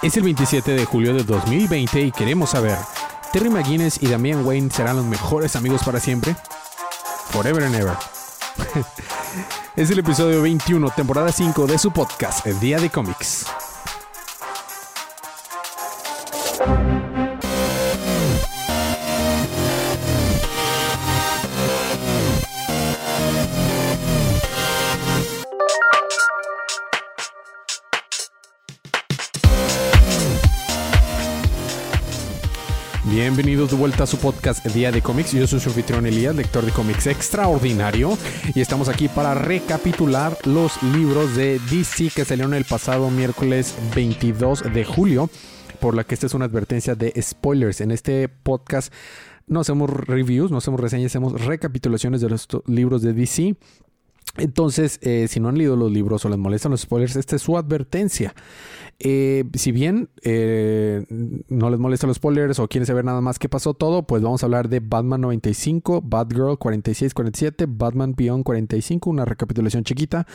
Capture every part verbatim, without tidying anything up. Es el veintisiete de julio de dos mil veinte y queremos saber, ¿Terry McGinnis y Damian Wayne serán los mejores amigos para siempre? Forever and ever. Es el episodio veintiuno, temporada cinco de su podcast, El Día de Comics. Bienvenidos de vuelta a su podcast El Día de Comics. Yo soy su anfitrión Elías, lector de cómics extraordinario, y estamos aquí para recapitular los libros de D C que salieron el pasado miércoles veintidós de julio, por la que esta es una advertencia de spoilers. En este podcast no hacemos reviews, no hacemos reseñas, hacemos recapitulaciones de los libros de D C. Entonces, eh, si no han leído los libros o les molestan los spoilers, esta es su advertencia. Eh, si bien eh, no les molestan los spoilers o quieren saber nada más qué pasó todo, pues vamos a hablar de Batman noventa y cinco, Batgirl cuarenta y seis cuarenta y siete, Batman Beyond cuarenta y cinco, una recapitulación chiquita,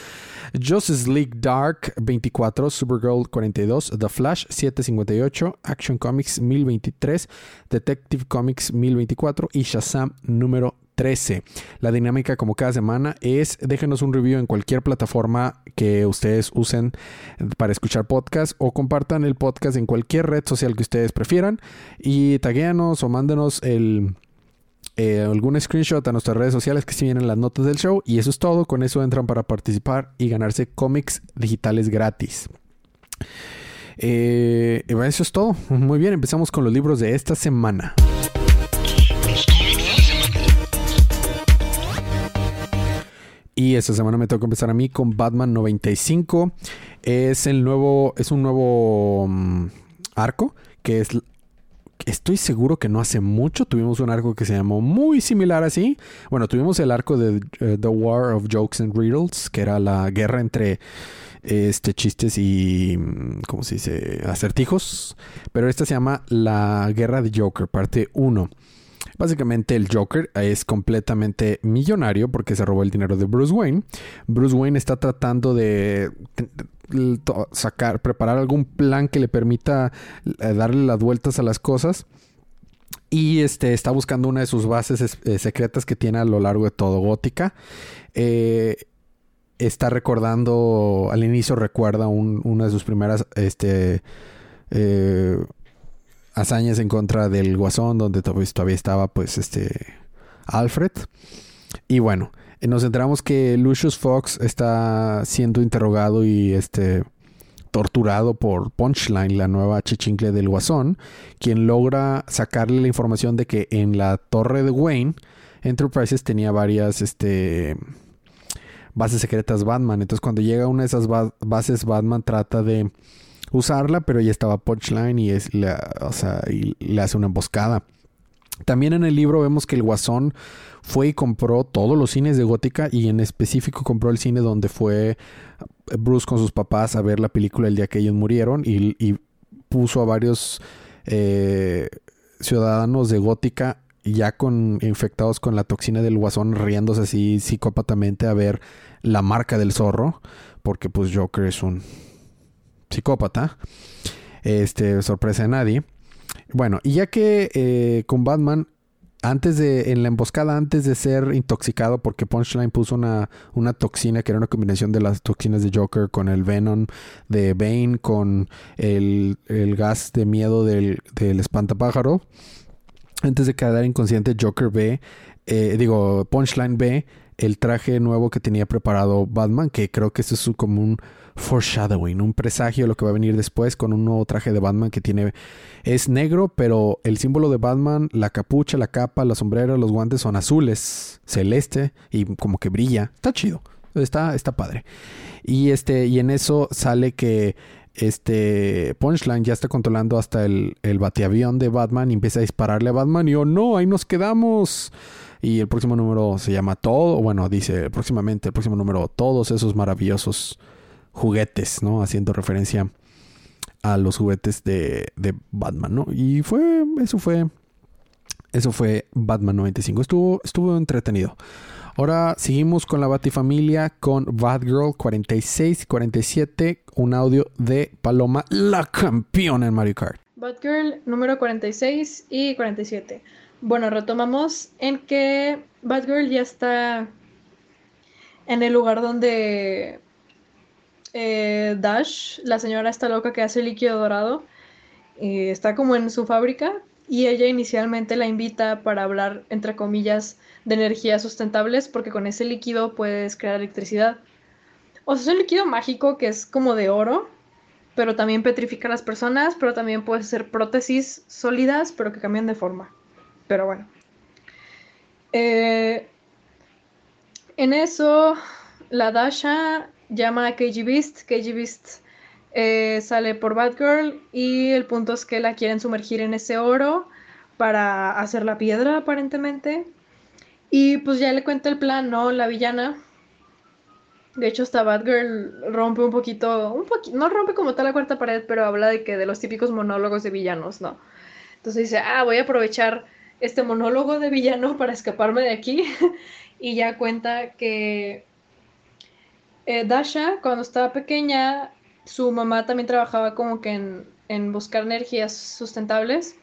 Justice League Dark veinticuatro, Supergirl cuarenta y dos, The Flash setecientos cincuenta y ocho, Action Comics mil veintitrés, Detective Comics mil veinticuatro y Shazam número trece. La dinámica, como cada semana, es déjenos un review en cualquier plataforma que ustedes usen para escuchar podcast, o compartan el podcast en cualquier red social que ustedes prefieran, y taguéanos o mándenos el, eh, algún screenshot a nuestras redes sociales, que si vienen las notas del show. Y eso es todo, con eso entran para participar y ganarse cómics digitales gratis. Eh, eso es todo. Muy bien, empezamos con los libros de esta semana. Y esta semana me toca empezar a mí con Batman noventa y cinco. Es el nuevo, es un nuevo um, arco que es, estoy seguro que no hace mucho tuvimos un arco que se llamó muy similar así. Bueno, tuvimos el arco de uh, The War of Jokes and Riddles, que era la guerra entre este chistes y, ¿cómo se dice?, acertijos. Pero esta se llama La Guerra de Joker, parte uno. Básicamente el Joker es completamente millonario porque se robó el dinero de Bruce Wayne. Bruce Wayne está tratando de sacar, preparar algún plan que le permita darle las vueltas a las cosas. Y este está buscando una de sus bases eh, secretas que tiene a lo largo de todo Gótica. Eh, está recordando, al inicio recuerda un, una de sus primeras... Este, eh, hazañas en contra del Guasón, donde todavía estaba pues este Alfred. Y bueno, nos enteramos que Lucius Fox está siendo interrogado y este torturado por Punchline, la nueva chichincle del Guasón, quien logra sacarle la información de que en la torre de Wayne Enterprises tenía varias este bases secretas Batman. Entonces cuando llega una de esas ba- bases, Batman trata de usarla, pero ya estaba Punchline y, es la, o sea, y le hace una emboscada. También en el libro vemos que el Guasón fue y compró todos los cines de Gótica, y en específico compró el cine donde fue Bruce con sus papás a ver la película el día que ellos murieron, y, y puso a varios eh, ciudadanos de Gótica ya con infectados con la toxina del Guasón, riéndose así psicópatamente a ver La Marca del Zorro, porque pues Joker es un... psicópata, este, sorpresa de nadie. Bueno, y ya que eh, con Batman, antes de, en la emboscada, antes de ser intoxicado, porque Punchline puso una, una toxina que era una combinación de las toxinas de Joker con el Venom de Bane, con el, el gas de miedo del, del espantapájaro, antes de quedar inconsciente, Joker ve, eh, digo, Punchline ve el traje nuevo que tenía preparado Batman, que creo que esto es como un foreshadowing, un presagio de lo que va a venir después, con un nuevo traje de Batman que tiene, es negro, pero el símbolo de Batman, la capucha, la capa, la sombrera, los guantes son azules, celeste, y como que brilla. Está chido, está, está padre. Y este, y en eso sale que este Punchline ya está controlando hasta el, el bateavión de Batman, y empieza a dispararle a Batman, y oh no, ahí nos quedamos. Y el próximo número se llama todo, bueno, dice próximamente, el próximo número, todos esos maravillosos juguetes, ¿no? Haciendo referencia a los juguetes de, de Batman, ¿no? Y fue, eso fue, eso fue Batman noventa y cinco. Estuvo, estuvo entretenido. Ahora seguimos con la Batifamilia con Batgirl cuarenta y seis y cuarenta y siete, un audio de Paloma, la campeona en Mario Kart. Batgirl número cuarenta y seis y cuarenta y siete. Bueno, retomamos en que Batgirl ya está en el lugar donde eh, Dash, la señora esta loca que hace líquido dorado, eh, está como en su fábrica, y ella inicialmente la invita para hablar, entre comillas, de energías sustentables, porque con ese líquido puedes crear electricidad. O sea, es un líquido mágico que es como de oro, pero también petrifica a las personas, pero también puedes hacer prótesis sólidas, pero que cambian de forma. Pero bueno. Eh, en eso, la Dasha llama a K G Beast. K G Beast eh, sale por Batgirl, y el punto es que la quieren sumergir en ese oro para hacer la piedra, aparentemente. Y pues ya le cuenta el plan, ¿no? La villana. De hecho, hasta Batgirl rompe un poquito, un poquito, no rompe como tal la cuarta pared, pero habla de que de los típicos monólogos de villanos, ¿no? Entonces dice, ah, voy a aprovechar este monólogo de villano para escaparme de aquí. Y ya cuenta que eh, Dasha, cuando estaba pequeña, su mamá también trabajaba como que en, en buscar energías sustentables.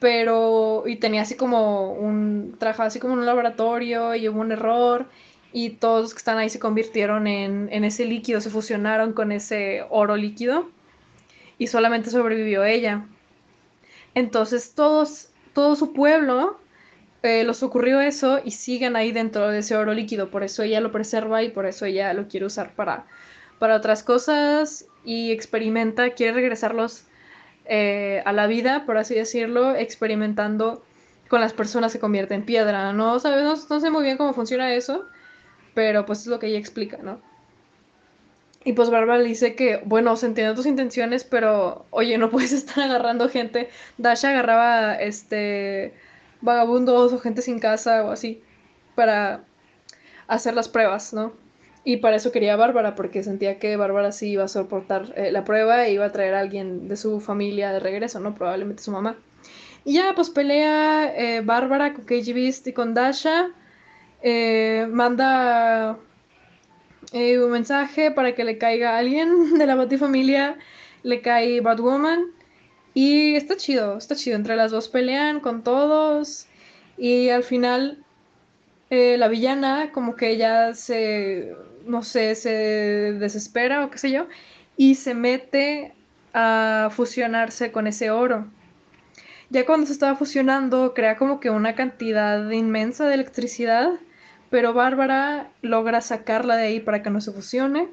Pero, y tenía así como un, trabajaba así como en un laboratorio, y hubo un error, y todos los que están ahí se convirtieron en, en ese líquido, se fusionaron con ese oro líquido, y solamente sobrevivió ella. Entonces todos, todo su pueblo eh, los ocurrió eso, y siguen ahí dentro de ese oro líquido, por eso ella lo preserva, y por eso ella lo quiere usar para, para otras cosas, y experimenta, quiere regresarlos eh, a la vida, por así decirlo, experimentando con las personas que convierte en piedra, ¿no? ¿Sabes? No, no sé muy bien cómo funciona eso, pero pues es lo que ella explica, ¿no? Y pues Bárbara le dice que, bueno, se entienden tus intenciones, pero, oye, no puedes estar agarrando gente. Dasha agarraba, este, vagabundos o gente sin casa o así, para hacer las pruebas, ¿no? Y para eso quería a Bárbara, porque sentía que Bárbara sí iba a soportar eh, la prueba e iba a traer a alguien de su familia de regreso, ¿no? Probablemente su mamá. Y ya, pues, pelea eh, Bárbara con K G Beast y con Dasha. Eh, manda eh, un mensaje para que le caiga a alguien de la Batifamilia, le cae Batwoman, y está chido, está chido, entre las dos pelean con todos, y al final eh, la villana como que ella se, no sé, se desespera o qué sé yo, y se mete a fusionarse con ese oro. Ya cuando se estaba fusionando, crea como que una cantidad inmensa de electricidad, pero Bárbara logra sacarla de ahí para que no se fusione,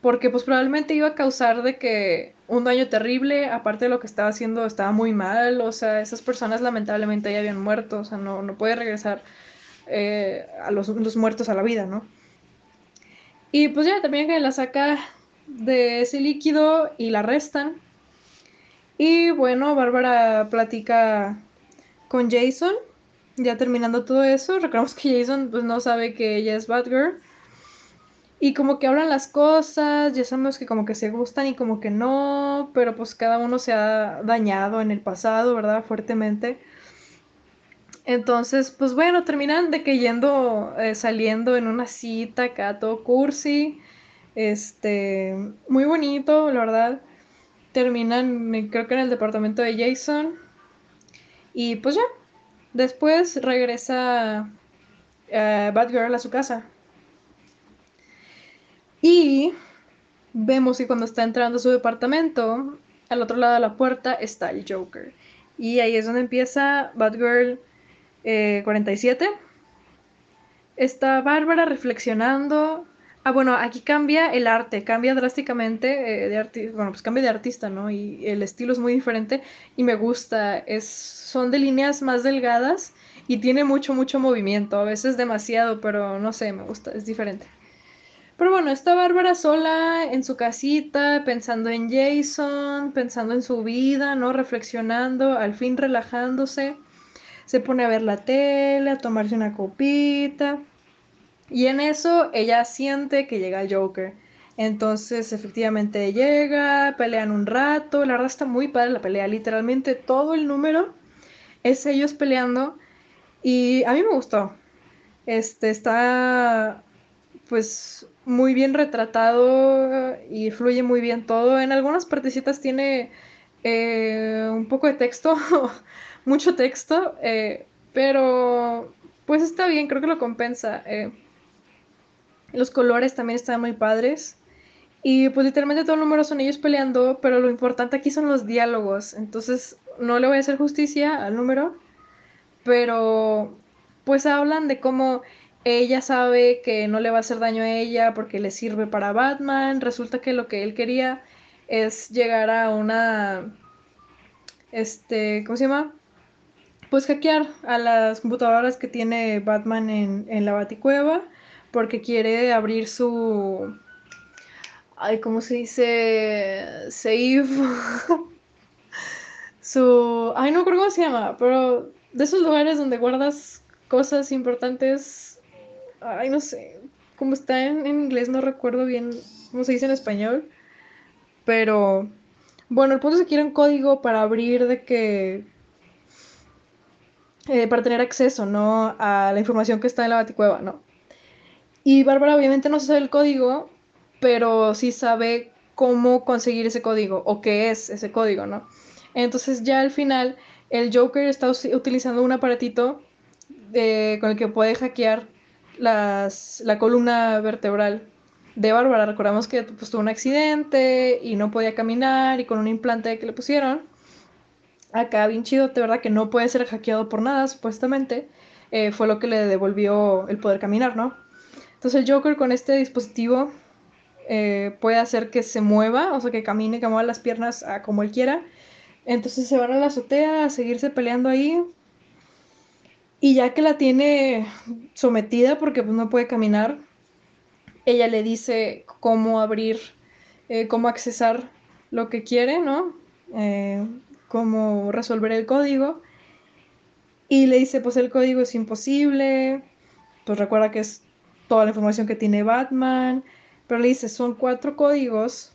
porque pues probablemente iba a causar de que un daño terrible, aparte de lo que estaba haciendo estaba muy mal, o sea, esas personas lamentablemente ya habían muerto, o sea, no, no puede regresar eh, a los, los muertos a la vida, ¿no? Y pues ya, también que la saca de ese líquido y la arrestan, y bueno, Bárbara platica con Jason, ya terminando todo eso. Recordemos que Jason pues no sabe que ella es Batgirl, y como que hablan las cosas, ya sabemos que como que se gustan y como que no, pero pues cada uno se ha dañado en el pasado, ¿verdad? Fuertemente. Entonces, pues bueno, terminan de que yendo, eh, saliendo en una cita acá todo cursi, este, muy bonito, la verdad. Terminan, creo que en el departamento de Jason, y pues ya, después regresa uh, Batgirl a su casa, y vemos que cuando está entrando a su departamento, al otro lado de la puerta está el Joker, y ahí es donde empieza Batgirl eh, cuarenta y siete, está Bárbara reflexionando. Ah, bueno, aquí cambia el arte, cambia drásticamente eh, de arti- bueno, pues cambia de artista, ¿no? Y el estilo es muy diferente y me gusta. Es, son de líneas más delgadas y tiene mucho, mucho movimiento. A veces demasiado, pero no sé, me gusta, es diferente. Pero bueno, está Bárbara sola en su casita, pensando en Jason, pensando en su vida, ¿no? Reflexionando, al fin relajándose. Se pone a ver la tele, a tomarse una copita. Y en eso ella siente que llega el Joker. Entonces efectivamente llega, pelean un rato. La verdad está muy padre la pelea. Literalmente todo el número es ellos peleando. Y a mí me gustó. este, está pues muy bien retratado y fluye muy bien todo. En algunas partecitas tiene eh, un poco de texto, mucho texto, eh, pero pues está bien, creo que lo compensa. Eh, los colores también están muy padres. Y pues literalmente todo el número son ellos peleando, pero lo importante aquí son los diálogos. Entonces no le voy a hacer justicia al número, pero pues hablan de cómo ella sabe que no le va a hacer daño a ella porque le sirve para Batman. Resulta que lo que él quería es llegar a una... este, ¿cómo se llama? Pues hackear a las computadoras que tiene Batman en, en la Baticueva, porque quiere abrir su... Ay, ¿cómo se dice? Save. Su... Ay, no creo cómo se llama, pero de esos lugares donde guardas cosas importantes. Ay, no sé. Como está en, en inglés, no recuerdo bien cómo se dice en español. Pero bueno, el punto es que quieren código para abrir de que... Eh, para tener acceso, ¿no? A la información que está en la Baticueva, ¿no? Y Bárbara obviamente no sabe el código, pero sí sabe cómo conseguir ese código, o qué es ese código, ¿no? Entonces ya al final, el Joker está us- utilizando un aparatito de, con el que puede hackear las, la columna vertebral de Bárbara. Recordamos que pues, tuvo un accidente y no podía caminar, y con un implante que le pusieron, acá bien chido, de verdad, que no puede ser hackeado por nada, supuestamente, eh, fue lo que le devolvió el poder caminar, ¿no? Entonces el Joker con este dispositivo... Eh, puede hacer que se mueva, o sea, que camine, que mueva las piernas a como él quiera. Entonces se van a la azotea a seguirse peleando ahí, y ya que la tiene sometida porque pues, no puede caminar, ella le dice cómo abrir, eh, cómo accesar lo que quiere, ¿no? Eh, cómo resolver el código, y le dice pues el código es imposible, pues recuerda que es toda la información que tiene Batman. Pero le dice, son cuatro códigos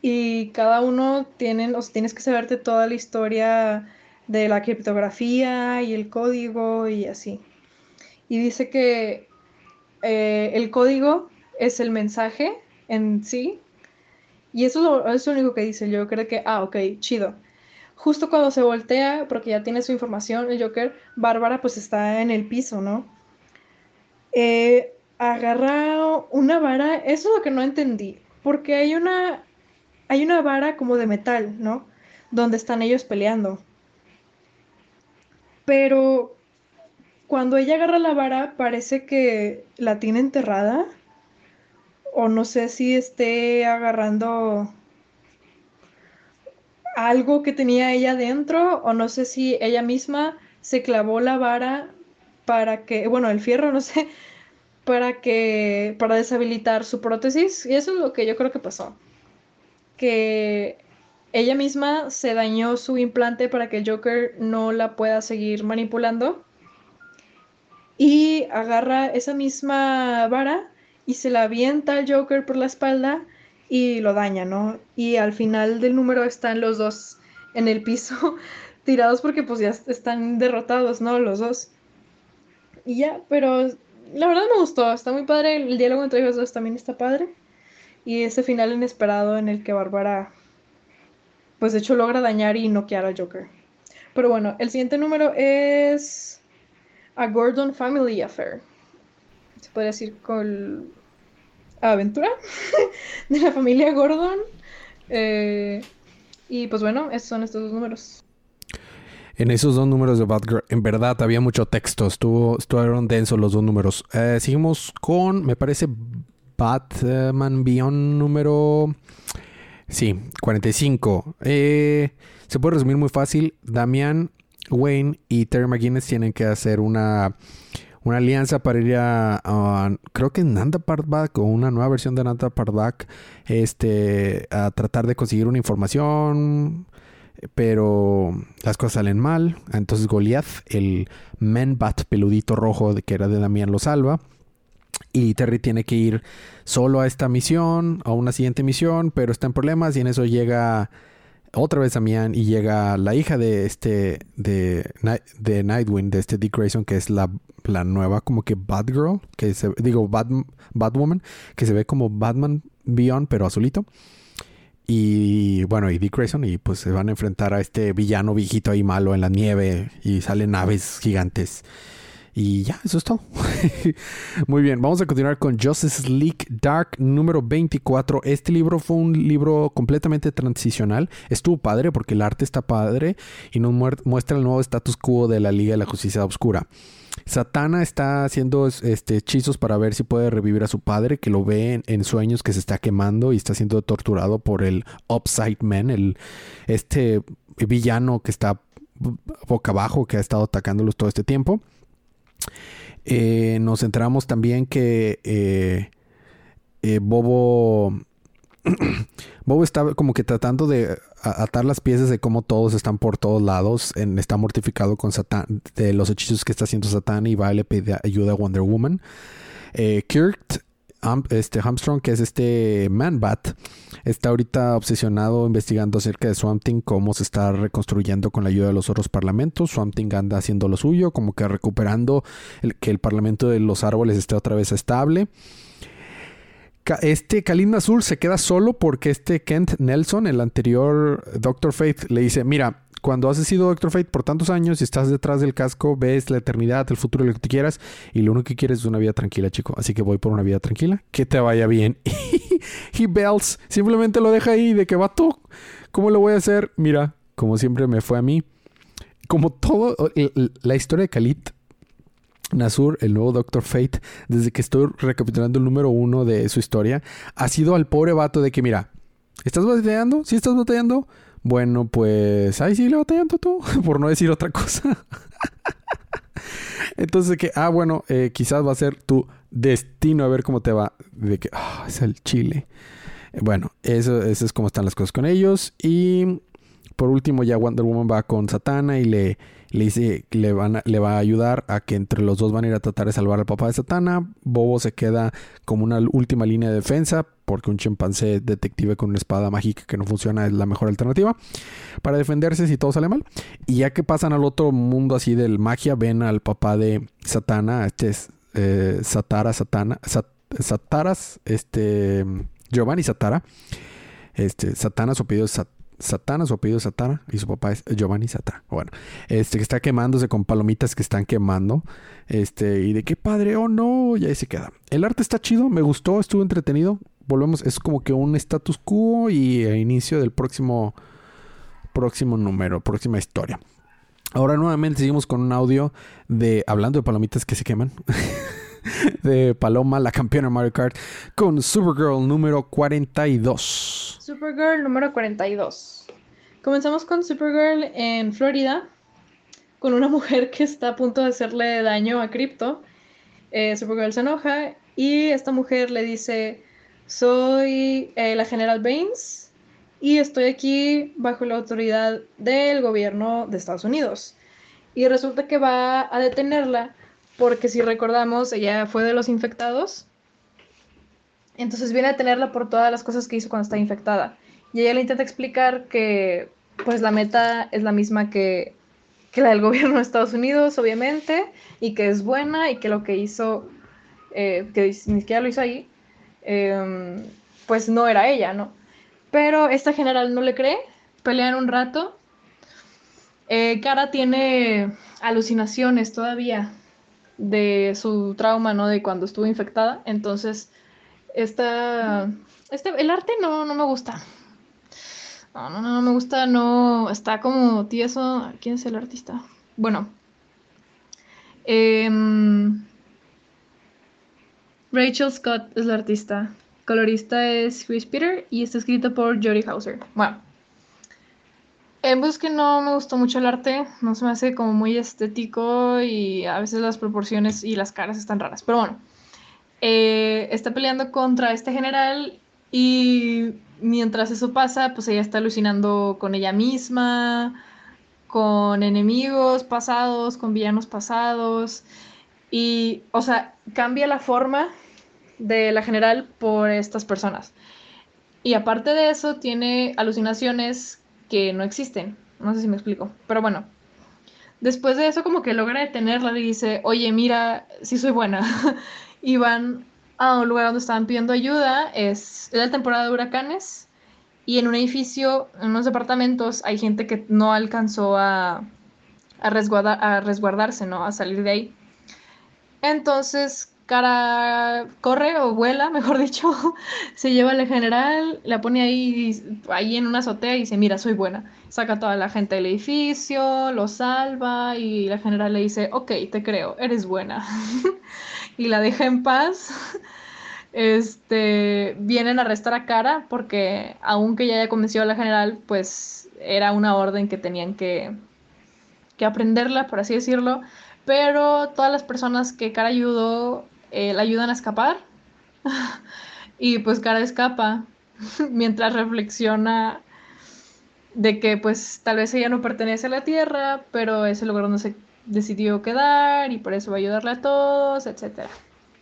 y cada uno tienen, o sea, tienes que saberte toda la historia de la criptografía y el código y así. Y dice que eh, el código es el mensaje en sí, y eso es lo, es lo único que dice. Yo creo que, ah, ok, chido. Justo cuando se voltea, porque ya tiene su información, el Joker, Bárbara pues está en el piso, ¿no? Eh... Agarra una vara, eso es lo que no entendí, porque hay una, hay una vara como de metal, ¿no? Donde están ellos peleando. Pero cuando ella agarra la vara, parece que la tiene enterrada, o no sé si esté agarrando algo que tenía ella dentro, o no sé si ella misma se clavó la vara para que, bueno, el fierro, no sé... Para que para deshabilitar su prótesis, y eso es lo que yo creo que pasó, que ella misma se dañó su implante para que el Joker no la pueda seguir manipulando, y agarra esa misma vara y se la avienta al Joker por la espalda y lo daña, ¿no? Y al final del número están los dos en el piso tirados porque pues ya están derrotados, ¿no? Los dos. Y ya, pero... La verdad me gustó, está muy padre, el diálogo entre ellos dos también está padre. Y ese final inesperado en el que Bárbara, pues de hecho logra dañar y noquear al Joker. Pero bueno, el siguiente número es A Gordon Family Affair. Se podría decir con aventura de la familia Gordon. Eh, y pues bueno, esos son estos dos números. En esos dos números de Batgirl, en verdad, había mucho texto. Estuvo, estuvieron densos los dos números. Eh, seguimos con, me parece, Batman Beyond número... Sí, cuarenta y cinco. Eh, se puede resumir muy fácil. Damian Wayne y Terry McGinnis tienen que hacer una, una alianza para ir a... a creo que Nanda Parbat, o una nueva versión de Nanda Parbat, este, a tratar de conseguir una información... Pero las cosas salen mal. Entonces Goliath, el Man Bat peludito rojo de, que era de Damián, lo salva. Y Terry tiene que ir solo a esta misión, a una siguiente misión, pero está en problemas. Y en eso llega otra vez Damián, y llega la hija de este, de, de Nightwing, de este Dick Grayson, que es la, la nueva como que Batgirl, que se, digo, Bat, Batwoman, que se ve como Batman Beyond, pero azulito. Y bueno, y Dick Grayson, y pues se van a enfrentar a este villano viejito ahí malo en la nieve, y salen aves gigantes. Y ya, eso es todo. Muy bien, vamos a continuar con Justice League Dark número veinticuatro. Este libro fue un libro completamente transicional. Estuvo padre porque el arte está padre y nos muestra el nuevo status quo de la Liga de la Justicia Oscura. Zatanna está haciendo este, hechizos para ver si puede revivir a su padre, que lo ve en, en sueños que se está quemando y está siendo torturado por el Upside Man, el, este villano que está boca abajo, que ha estado atacándolos todo este tiempo. Eh, nos enteramos también que eh, eh, Bobo Bobo está como que tratando de atar las piezas de cómo todos están por todos lados. En, está mortificado con Satán, de los hechizos que está haciendo Satán, y va y le pide ayuda a Wonder Woman. eh, Kurt um, este, Armstrong, que es este Man-Bat, está ahorita obsesionado investigando acerca de Swamp Thing, cómo se está reconstruyendo con la ayuda de los otros parlamentos. Swamp Thing anda haciendo lo suyo, como que recuperando el, que el parlamento de los árboles esté otra vez estable. Este Kalinda Azul se queda solo porque este Kent Nelson, el anterior Doctor Fate, le dice: mira, cuando has sido Doctor Fate por tantos años y estás detrás del casco, ves la eternidad, el futuro, lo que tú quieras, y lo único que quieres es una vida tranquila, chico. Así que voy por una vida tranquila, que te vaya bien. Y Bells simplemente lo deja ahí de que va tú. ¿Cómo lo voy a hacer? Mira, como siempre me fue a mí. Como todo, la historia de Kalit Nazur, el nuevo Doctor Fate, desde que estoy recapitulando el número uno de su historia, ha sido al pobre vato de que, mira, ¿estás batallando? ¿Sí estás batallando? Bueno, pues, ahí sí le batallando tú, por no decir otra cosa. Entonces, que, ah, bueno, eh, quizás va a ser tu destino, a ver cómo te va. De que, ah, oh, es el chile. Bueno, eso, eso es como están las cosas con ellos. Y por último, ya Wonder Woman va con Zatanna y le... Le dice, le, van a, le va a ayudar a que entre los dos van a ir a tratar de salvar al papá de Zatanna. Bobo se queda como una última línea de defensa, porque un chimpancé detective con una espada mágica que no funciona es la mejor alternativa para defenderse si todo sale mal. Y ya que pasan al otro mundo así del magia, ven al papá de Zatanna, este es eh, Zatara, Zatanna, Zat, Zataras, este Giovanni Zatara. Este, Zatanna, su apellido es Zatara. Zatanna, su apellido es Zatanna, y su papá es Giovanni Zatara. Bueno, este que está quemándose con palomitas que están quemando. Este, y de qué padre, oh no, y ahí se queda. El arte está chido, me gustó, estuvo entretenido. Volvemos, es como que un status quo y el inicio del próximo, próximo número, próxima historia. Ahora nuevamente seguimos con un audio de, hablando de palomitas que se queman. De Paloma, la campeona de Mario Kart, con Supergirl número cuarenta y dos. Supergirl número cuarenta y dos. Comenzamos con Supergirl en Florida, con una mujer que está a punto de hacerle daño a Crypto. eh, Supergirl se enoja y esta mujer le dice: soy eh, la General Baines y estoy aquí bajo la autoridad del gobierno de Estados Unidos. Y resulta que va a detenerla porque, si recordamos, ella fue de los infectados. Entonces viene a tenerla por todas las cosas que hizo cuando está infectada. Y ella le intenta explicar que pues la meta es la misma que, que la del gobierno de Estados Unidos, obviamente. Y que es buena y que lo que hizo, eh, que ni siquiera lo hizo ahí, eh, pues no era ella, ¿no? Pero esta general no le cree, pelean un rato. Eh, Kara tiene alucinaciones todavía de su trauma, ¿no? De cuando estuvo infectada. Entonces, esta, este, el arte no, no me gusta. No, no, no me gusta, no. Está como tieso. ¿Quién es el artista? Bueno. Eh, Rachel Scott es la artista. Colorista es Chris Peter y está escrito por Jody Hauser. Bueno. En pues que no me gustó mucho el arte, no se me hace como muy estético y a veces las proporciones y las caras están raras. Pero bueno, eh, está peleando contra este general y mientras eso pasa, pues ella está alucinando con ella misma, con enemigos pasados, con villanos pasados. Y, o sea, cambia la forma de la general por estas personas. Y aparte de eso, tiene alucinaciones que no existen. No sé si me explico, pero bueno. Después de eso como que logra detenerla y dice, oye, mira, sí soy buena. Y van a un lugar donde estaban pidiendo ayuda. Es, es la temporada de huracanes. Y en un edificio, en unos departamentos, hay gente que no alcanzó a, a, resguarda, a resguardarse, ¿no? A salir de ahí. Entonces, Kara corre o vuela, mejor dicho, se lleva a la general, la pone ahí, ahí en una azotea y dice, mira, soy buena. Saca a toda la gente del edificio, lo salva y la general le dice, ok, te creo, eres buena. Y la deja en paz. Este, vienen a arrestar a Kara porque aunque ya haya convencido a la general, pues era una orden que tenían que, que aprenderla, por así decirlo. Pero todas las personas que Kara ayudó, eh, la ayudan a escapar. Y pues Kara escapa mientras reflexiona de que pues tal vez ella no pertenece a la Tierra, pero es el lugar donde se decidió quedar y por eso va a ayudarle a todos, etcétera.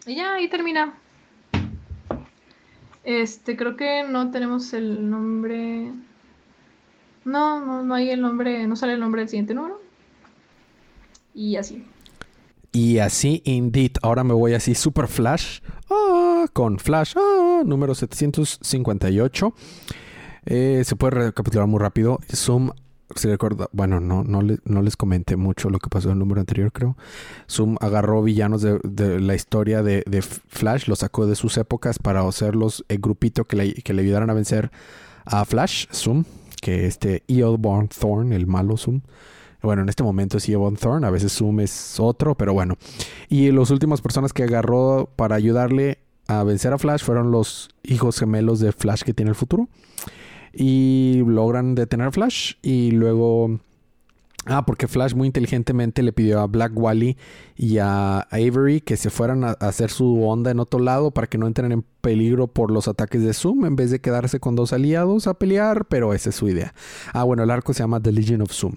Y ya, ahí termina. Este, creo que no tenemos el nombre... No, no, no hay el nombre, no sale el nombre del siguiente número. Y así. Y así, indeed. Ahora me voy así, super flash. Ah, con flash, ah, número setecientos cincuenta y ocho. Eh, se puede recapitular muy rápido. Zoom, se recuerda... Bueno, no, no, le, no les comenté mucho lo que pasó en el número anterior, creo. Zoom agarró villanos de, de la historia de, de Flash. Los sacó de sus épocas para hacerlos el grupito que le, que le ayudaron a vencer a Flash. Zoom, que este Eobard Thawne, el malo Zoom. Bueno, en este momento es Eobard Thawne. A veces Zoom es otro, pero bueno. Y las últimas personas que agarró para ayudarle a vencer a Flash fueron los hijos gemelos de Flash que tiene el futuro. Y logran detener a Flash. Y luego... Ah, porque Flash muy inteligentemente le pidió a Black Wally y a Avery que se fueran a hacer su onda en otro lado para que no entren en peligro por los ataques de Zoom, en vez de quedarse con dos aliados a pelear, pero esa es su idea. Ah, bueno, el arco se llama The Legion of Zoom.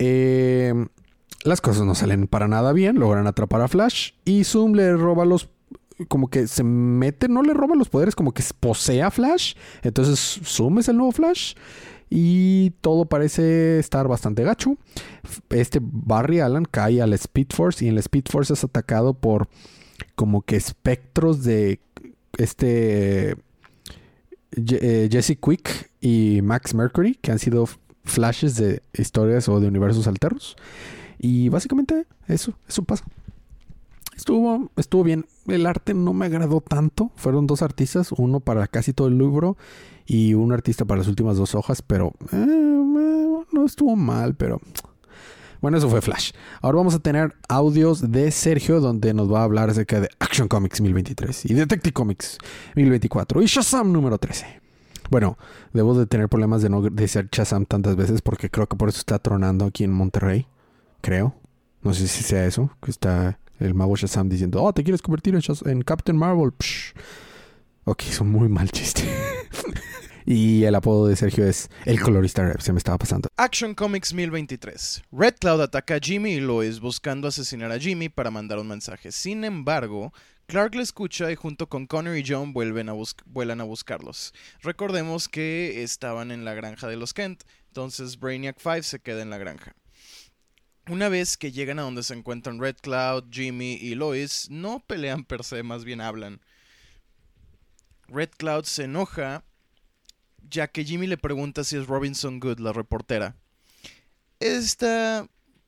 Eh, las cosas no salen para nada bien. Logran atrapar a Flash y Zoom le roba los... Como que se mete, no le roba los poderes, como que posee a Flash. Entonces Zoom es el nuevo Flash y todo parece estar bastante gacho. Este Barry Allen cae al Speed Force y en el Speed Force es atacado por como que espectros de este eh, Jesse Quick y Max Mercury, que han sido flashes de historias o de universos alternos. Y básicamente eso, eso pasa. Estuvo, estuvo bien. El arte no me agradó tanto. Fueron dos artistas, uno para casi todo el libro y un artista para las últimas dos hojas, pero eh, eh, no estuvo mal, pero... Bueno, eso fue Flash. Ahora vamos a tener audios de Sergio, donde nos va a hablar acerca de Action Comics mil veintitrés y Detective Comics mil veinticuatro y Shazam número trece. Bueno, debo de tener problemas de no decir Shazam tantas veces porque creo que por eso está tronando aquí en Monterrey. Creo. No sé si sea eso, que está... El mago Shazam diciendo, oh, te quieres convertir en, Shaz- en Captain Marvel. Psh. Ok, hizo muy mal chiste. Y el apodo de Sergio es el colorista rep, se me estaba pasando. Action Comics mil veintitrés. Red Cloud ataca a Jimmy y Lois buscando asesinar a Jimmy para mandar un mensaje. Sin embargo, Clark le escucha y junto con Connor y John vuelven a bus- vuelan a buscarlos. Recordemos que estaban en la granja de los Kent, entonces Brainiac cinco se queda en la granja. Una vez que llegan a donde se encuentran Red Cloud, Jimmy y Lois, no pelean per se, más bien hablan. Red Cloud se enoja, ya que Jimmy le pregunta si es Robinson Good, la reportera. Esta,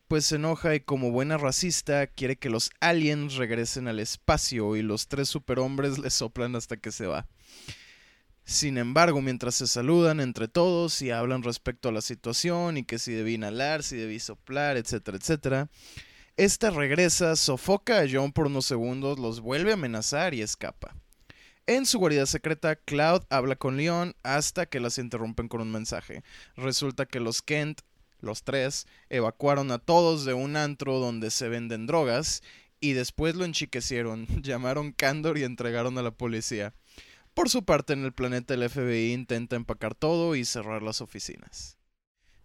pues, se enoja y como buena racista, quiere que los aliens regresen al espacio y los tres superhombres le soplan hasta que se va. Sin embargo, mientras se saludan entre todos y hablan respecto a la situación y que si debí inhalar, si debí soplar, etcétera, etcétera, esta regresa, sofoca a John por unos segundos, los vuelve a amenazar y escapa. En su guarida secreta, Cloud habla con Leon hasta que las interrumpen con un mensaje. Resulta que los Kent, los tres, evacuaron a todos de un antro donde se venden drogas y después lo enchiquecieron, llamaron Candor y entregaron a la policía. Por su parte, en el planeta, el F B I intenta empacar todo y cerrar las oficinas.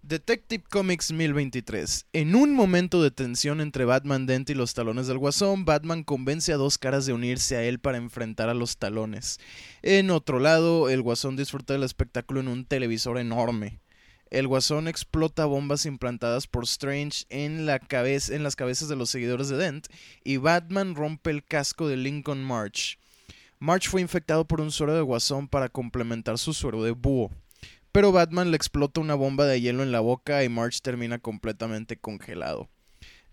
Detective Comics mil veintitrés. En un momento de tensión entre Batman Dent y los talones del Guasón, Batman convence a Dos Caras de unirse a él para enfrentar a los talones. En otro lado, el Guasón disfruta del espectáculo en un televisor enorme. el Guasón explota bombas implantadas por Strange en, la cabeza, en las cabezas de los seguidores de Dent, y Batman rompe el casco de Lincoln March. March fue infectado por un suero de Guasón para complementar su suero de búho, pero Batman le explota una bomba de hielo en la boca y March termina completamente congelado.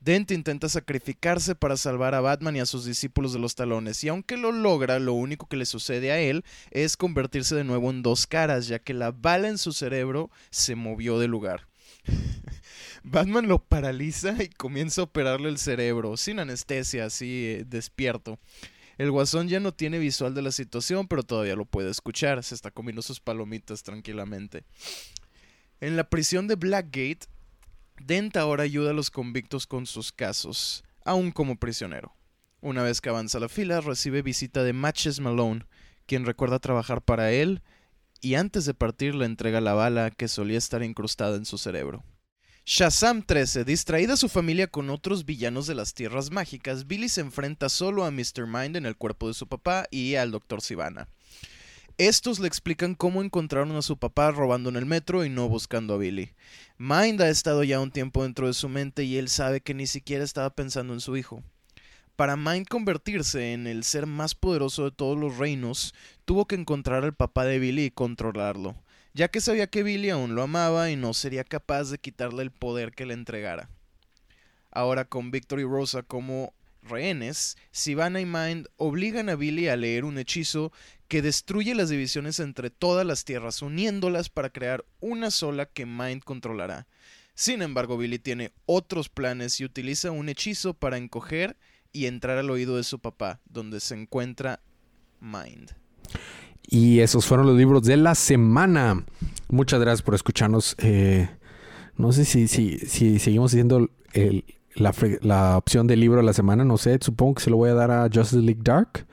Dent intenta sacrificarse para salvar a Batman y a sus discípulos de los talones, y aunque lo logra, lo único que le sucede a él es convertirse de nuevo en Dos Caras, ya que la bala en su cerebro se movió de lugar. Batman lo paraliza y comienza a operarle el cerebro, sin anestesia, así eh, despierto. El Guasón ya no tiene visual de la situación, pero todavía lo puede escuchar. Se está comiendo sus palomitas tranquilamente. En la prisión de Blackgate, Dent ahora ayuda a los convictos con sus casos, aún como prisionero. Una vez que avanza la fila, recibe visita de Matches Malone, quien recuerda trabajar para él, y antes de partir le entrega la bala que solía estar incrustada en su cerebro. Shazam trece. Distraída su familia con otros villanos de las tierras mágicas, Billy se enfrenta solo a mister Mind en el cuerpo de su papá y al doctor Sivana. Estos le explican cómo encontraron a su papá robando en el metro y no buscando a Billy. Mind ha estado ya un tiempo dentro de su mente y él sabe que ni siquiera estaba pensando en su hijo. Para Mind convertirse en el ser más poderoso de todos los reinos, tuvo que encontrar al papá de Billy y controlarlo, ya que sabía que Billy aún lo amaba y no sería capaz de quitarle el poder que le entregara. Ahora con Victor y Rosa como rehenes, Sivana y Mind obligan a Billy a leer un hechizo que destruye las divisiones entre todas las tierras, uniéndolas para crear una sola que Mind controlará. Sin embargo, Billy tiene otros planes y utiliza un hechizo para encoger y entrar al oído de su papá, donde se encuentra Mind. Y esos fueron los libros de la semana. Muchas gracias por escucharnos. Eh, no sé si, si, si seguimos diciendo el... La, la opción del libro de la semana, no sé, supongo que se lo voy a dar a Justice League Dark.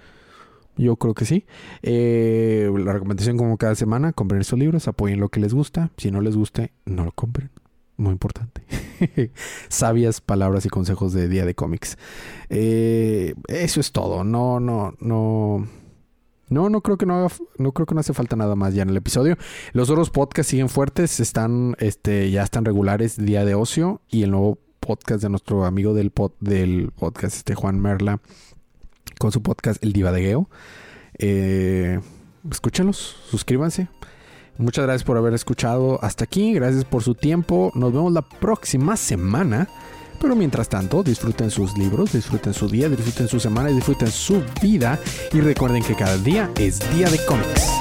Yo creo que sí. Eh, la recomendación como cada semana, compren estos libros, apoyen lo que les gusta. Si no les guste, no lo compren. Muy importante. Sabias palabras y consejos de Día de Comics. Eh, eso es todo. No, no, no... No, no creo que no haga, no creo que no hace falta nada más ya en el episodio. Los otros podcasts siguen fuertes, están, este, ya están regulares, Día de Ocio y el nuevo podcast de nuestro amigo del, pod, del podcast este Juan Merla con su podcast El Divadegueo. Eh, escúchenlos, suscríbanse. Muchas gracias por haber escuchado hasta aquí. Gracias por su tiempo. Nos vemos la próxima semana. Pero mientras tanto, disfruten sus libros, disfruten su día, disfruten su semana, disfruten su vida. Y recuerden que cada día es Día de Comics.